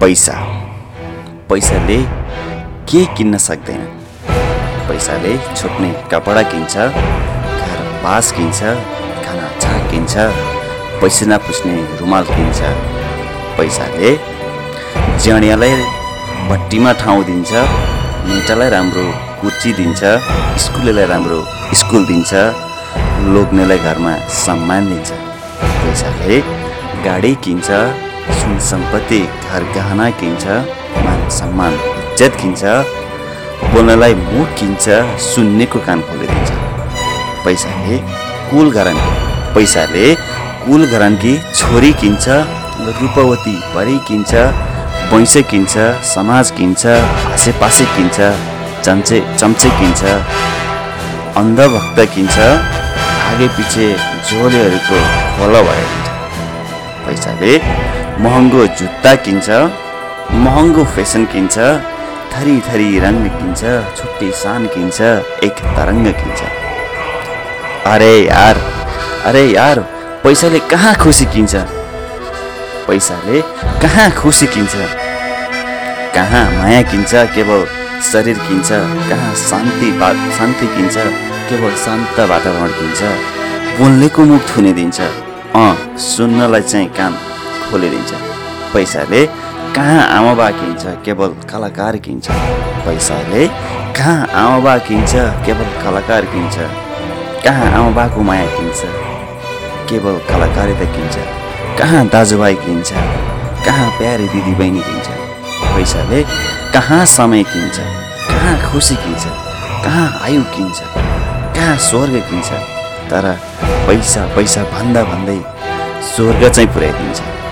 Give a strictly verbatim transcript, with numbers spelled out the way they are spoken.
पैसा पैसाले के किन्न सक्दैन। पैसाले छुट्ने कपडा किन्छ, घर बास किन्छ, खाना झाक किन्छ, पैसिना पुस्ने रुमाल किन्छ। पैसाले ज्याणियालाई भट्टीमा ठाउँ दिन्छ, नेटालाई राम्रो कुर्ची दिन्छ, स्कुलेलाई राम्रो स्कुल दिन्छ, लोग्नेलाई घरमा सम्मान दिन्छ। पैसाले गाडी किन्छ, सुन सम्पत्ति घर गहना किन्छ, मान सम्मान इज्जत किन्छ, बोल्नलाई मुख किन्छ, सुन्नेको कान खोलिदिन्छ। पैसाले कुल घरानी पैसाले कुल घरानकी छोरी किन्छ, रूपवती परी किन्छ, पैसा किन्छ, समाज किन्छ, आसेपासे किन्छ, चम्चे चम्चे किन्छ, अन्धभक्त किन्छ, आगे पछि झोलेहरूको खोला भएर। पैसाले महँगो जुत्ता किन्छ, महँगो फेसन किन्छ, थरी थरी रङ्ग किन्छ, छुट्टी सान किन्छ, एक तरङ्ग किन्छ। अरे यार अरे यार पैसाले कहाँ खुसी किन्छ, पैसाले कहाँ खुसी किन्छ, कहाँ माया किन्छ केवल शरीर किन्छ, कहाँ शान्ति शान्ति किन्छ केवल शान्त वातावरण किन्छ, बोल्नेको मुख थुने दिन्छ, अँ सुन्नलाई चाहिँ कान खोलिदिन्छ। पैसाले कहाँ आमाबा किन्छ केवल कलाकार किन्छ, पैसाले कहाँ आमाबा किन्छ केवल कलाकार किन्छ, कहाँ आमाबाको माया किन्छ केवल कलाकारिता किन्छ, कहाँ दाजुभाइ किन्छ, कहाँ प्यारे दिदीबहिनी किन्छ। पैसाले कहाँ समय किन्छ, कहाँ खुसी किन्छ, कहाँ आयु किन्छ, कहाँ स्वर्ग किन्छ। तर पैसा पैसा भन्दा भन्दै स्वर्ग चाहिँ पुर्याइदिन्छ।